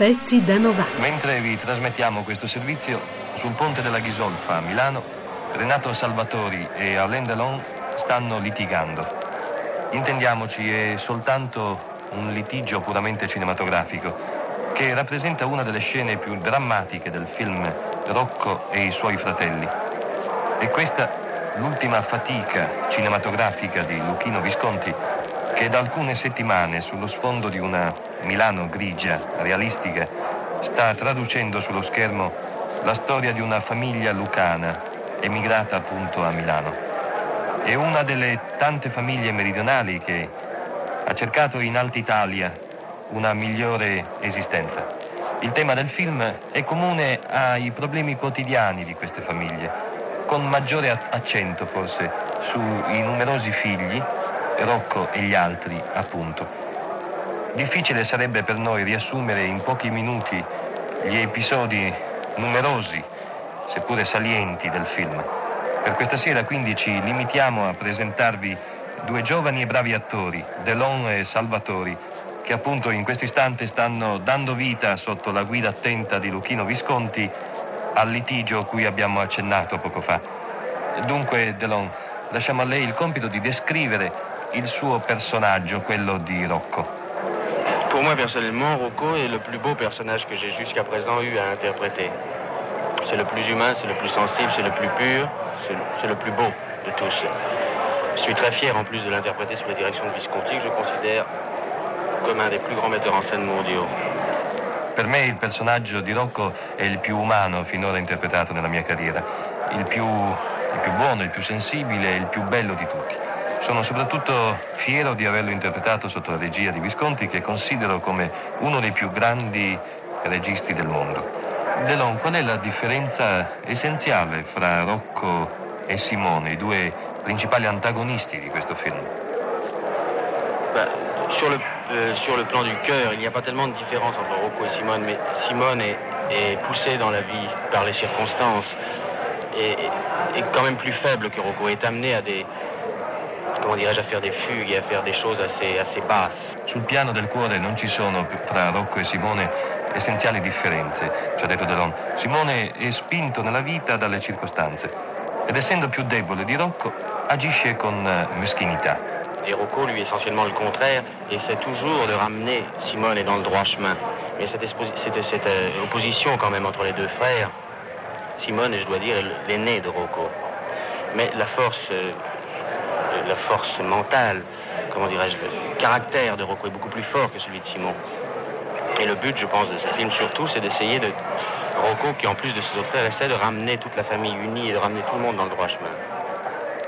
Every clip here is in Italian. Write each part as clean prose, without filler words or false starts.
Pezzi da 90. Mentre vi trasmettiamo questo servizio, sul ponte della Ghisolfa a Milano, Renato Salvatori e Alain Delon stanno litigando. Intendiamoci, è soltanto un litigio puramente cinematografico, che rappresenta una delle scene più drammatiche del film Rocco e i suoi fratelli. E questa l'ultima fatica cinematografica di Luchino Visconti, che da alcune settimane sullo sfondo di una Milano grigia, realistica, sta traducendo sullo schermo la storia di una famiglia lucana emigrata appunto a Milano. È una delle tante famiglie meridionali che ha cercato in Alta Italia una migliore esistenza. Il tema del film è comune ai problemi quotidiani di queste famiglie, con maggiore accento forse sui numerosi figli, Rocco e gli altri, appunto. Difficile sarebbe per noi riassumere in pochi minuti gli episodi numerosi, seppure salienti, del film. Per questa sera quindi ci limitiamo a presentarvi due giovani e bravi attori, Delon e Salvatori, che appunto in questo istante stanno dando vita, sotto la guida attenta di Luchino Visconti, al litigio cui abbiamo accennato poco fa. Dunque, Delon, lasciamo a lei il compito di descrivere il suo personaggio, quello di Rocco. Pour moi, personnellement, Rocco est le plus beau personnage que j'ai jusqu'à présent eu à interpréter. C'est le plus humain, c'est le plus sensible, c'est le plus pur, c'est le plus beau de tous. Je suis très fier en plus de l'interpréter sous la direction de Visconti, que je considère comme un des plus grands metteurs en scène mondiaux. Per me il personaggio di Rocco è il più umano finora interpretato nella mia carriera, il più buono, il più sensibile, il più bello di tutti. Sono soprattutto fiero di averlo interpretato sotto la regia di Visconti, che considero come uno dei più grandi registi del mondo. Delon, qual è la differenza essenziale fra Rocco e Simone, i due principali antagonisti di questo film? Beh, sur le plan du cœur, il n'y a pas tellement de différence entre Rocco et Simone, mais Simone est poussée dans la vie par les circonstances et est quand même plus faible que Rocco, est amené à des, comment dirais-je, à faire des fugues et à faire des choses assez basses. Sul piano del cuore non ci sono tra Rocco e Simone essenziali differenze, ci ha detto Delon. Simone è spinto nella vita dalle circostanze ed essendo più debole di Rocco agisce con meschinità. Et Rocco, lui, essentiellement le contraire, essaie toujours de ramener Simone est dans le droit chemin. Mais cette opposition quand même entre les deux frères, Simone, je dois dire, est l'aîné de Rocco. Mais la force mentale, comment dirais-je, le caractère de Rocco est beaucoup plus fort que celui de Simone. Et le but, je pense, de ce film surtout, c'est d'essayer de... Rocco, qui en plus de ses autres frères, essaie de ramener toute la famille unie et de ramener tout le monde dans le droit chemin.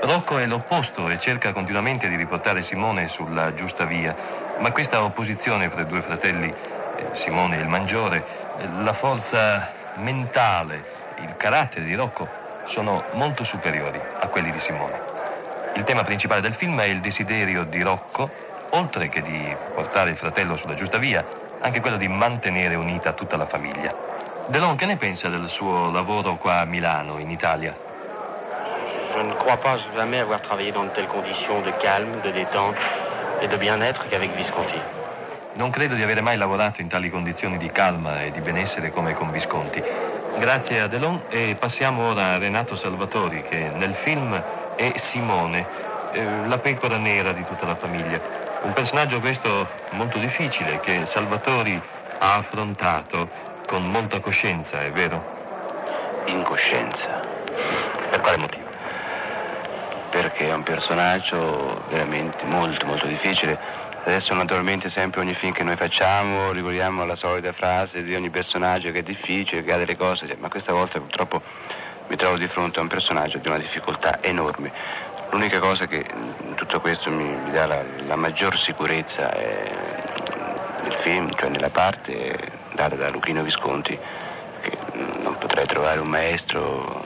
Rocco è l'opposto e cerca continuamente di riportare Simone sulla giusta via, ma questa opposizione fra i due fratelli, Simone e il maggiore, la forza mentale, il carattere di Rocco sono molto superiori a quelli di Simone. Il tema principale del film è il desiderio di Rocco, oltre che di portare il fratello sulla giusta via, anche quello di mantenere unita tutta la famiglia. Delon, che ne pensa del suo lavoro qua a Milano, in Italia? Je ne crois pas jamais avoir travaillé dans de telles conditions de calme, de détente et de bien-être qu'avec Visconti. Non credo di avere mai lavorato in tali condizioni di calma e di benessere come con Visconti. Grazie a Delon e passiamo ora a Renato Salvatori, che nel film è Simone, la pecora nera di tutta la famiglia. Un personaggio questo molto difficile che Salvatori ha affrontato con molta coscienza, è vero? Incoscienza. Per quale motivo? Perché è un personaggio veramente molto molto difficile. Adesso naturalmente sempre ogni film che noi facciamo ricordiamo alla solita frase di ogni personaggio che è difficile, che ha delle cose, ma questa volta purtroppo mi trovo di fronte a un personaggio di una difficoltà enorme. L'unica cosa che in tutto questo mi dà la maggior sicurezza nel film, cioè nella parte data da Luchino Visconti, che non potrei trovare un maestro.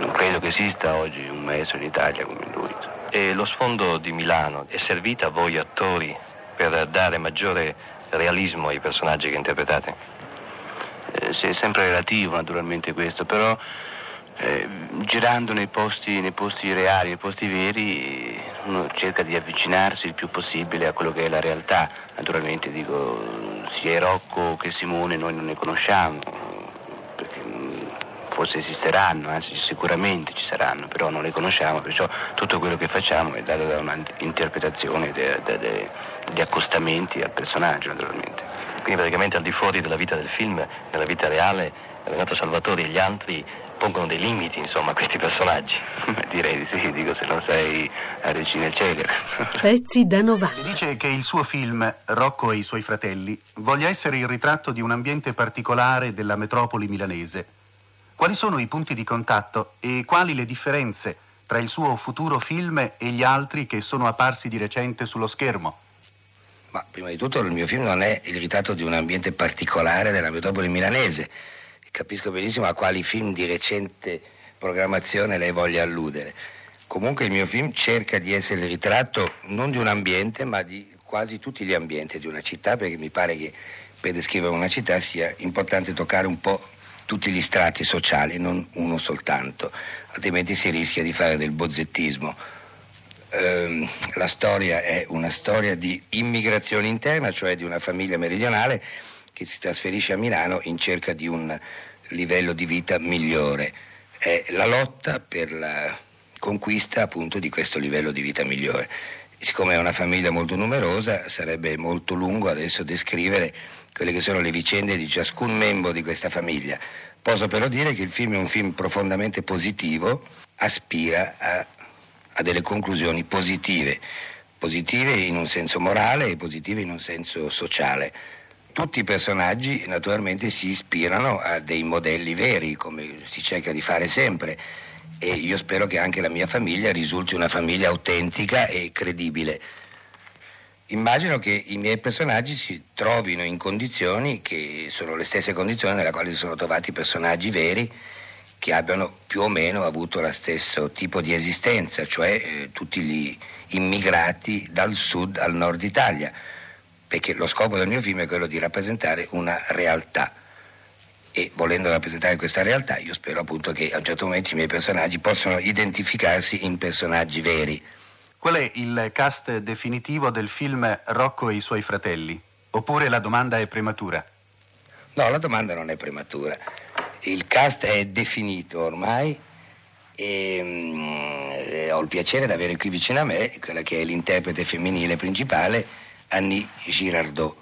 Non credo che esista oggi un maestro in Italia come lui. E lo sfondo di Milano è servito a voi attori per dare maggiore realismo ai personaggi che interpretate? Sì, è sempre relativo naturalmente questo, però girando nei posti reali, nei posti veri, uno cerca di avvicinarsi il più possibile a quello che è la realtà. Naturalmente, dico, sia Rocco che Simone noi non ne conosciamo, perché forse esisteranno, anzi sicuramente ci saranno, però non le conosciamo, perciò tutto quello che facciamo è dato da un'interpretazione di accostamenti al personaggio, naturalmente. Quindi praticamente al di fuori della vita del film, nella vita reale, Renato Salvatori e gli altri pongono dei limiti, insomma, a questi personaggi. Direi di sì, dico, se non sei a Regina e Celere. Pezzi da 90. Si dice che il suo film, Rocco e i suoi fratelli, voglia essere il ritratto di un ambiente particolare della metropoli milanese. Quali sono i punti di contatto e quali le differenze tra il suo futuro film e gli altri che sono apparsi di recente sullo schermo? Ma prima di tutto il mio film non è il ritratto di un ambiente particolare della metropoli milanese. Capisco benissimo a quali film di recente programmazione lei voglia alludere. Comunque il mio film cerca di essere il ritratto non di un ambiente, ma di quasi tutti gli ambienti di una città, perché mi pare che per descrivere una città sia importante toccare un po' tutti gli strati sociali, non uno soltanto, altrimenti si rischia di fare del bozzettismo. La storia è una storia di immigrazione interna, cioè di una famiglia meridionale che si trasferisce a Milano in cerca di un livello di vita migliore. È la lotta per la conquista, appunto, di questo livello di vita migliore. Siccome è una famiglia molto numerosa, sarebbe molto lungo adesso descrivere quelle che sono le vicende di ciascun membro di questa famiglia. Posso però dire che il film è un film profondamente positivo, aspira a delle conclusioni positive in un senso morale e positive in un senso sociale. Tutti i personaggi naturalmente si ispirano a dei modelli veri, come si cerca di fare sempre, e io spero che anche la mia famiglia risulti una famiglia autentica e credibile. Immagino che i miei personaggi si trovino in condizioni che sono le stesse condizioni nelle quali si sono trovati personaggi veri che abbiano più o meno avuto lo stesso tipo di esistenza, cioè tutti gli immigrati dal sud al nord Italia. Perché lo scopo del mio film è quello di rappresentare una realtà, e volendo rappresentare questa realtà io spero appunto che a un certo momento i miei personaggi possano identificarsi in personaggi veri. Qual è il cast definitivo del film Rocco e i suoi fratelli? Oppure la domanda è prematura? No, la domanda non è prematura. Il cast è definito ormai e ho il piacere di avere qui vicino a me quella che è l'interprete femminile principale, Annie Girardot.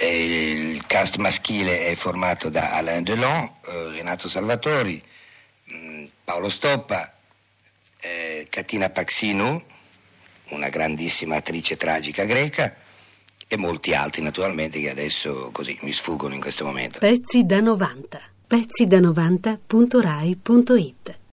Il cast maschile è formato da Alain Delon, Renato Salvatori, Paolo Stoppa, Katina Paxinou, una grandissima attrice tragica greca, e molti altri naturalmente che adesso così mi sfuggono in questo momento. Pezzi da 90. Pezzi da 90.rai.it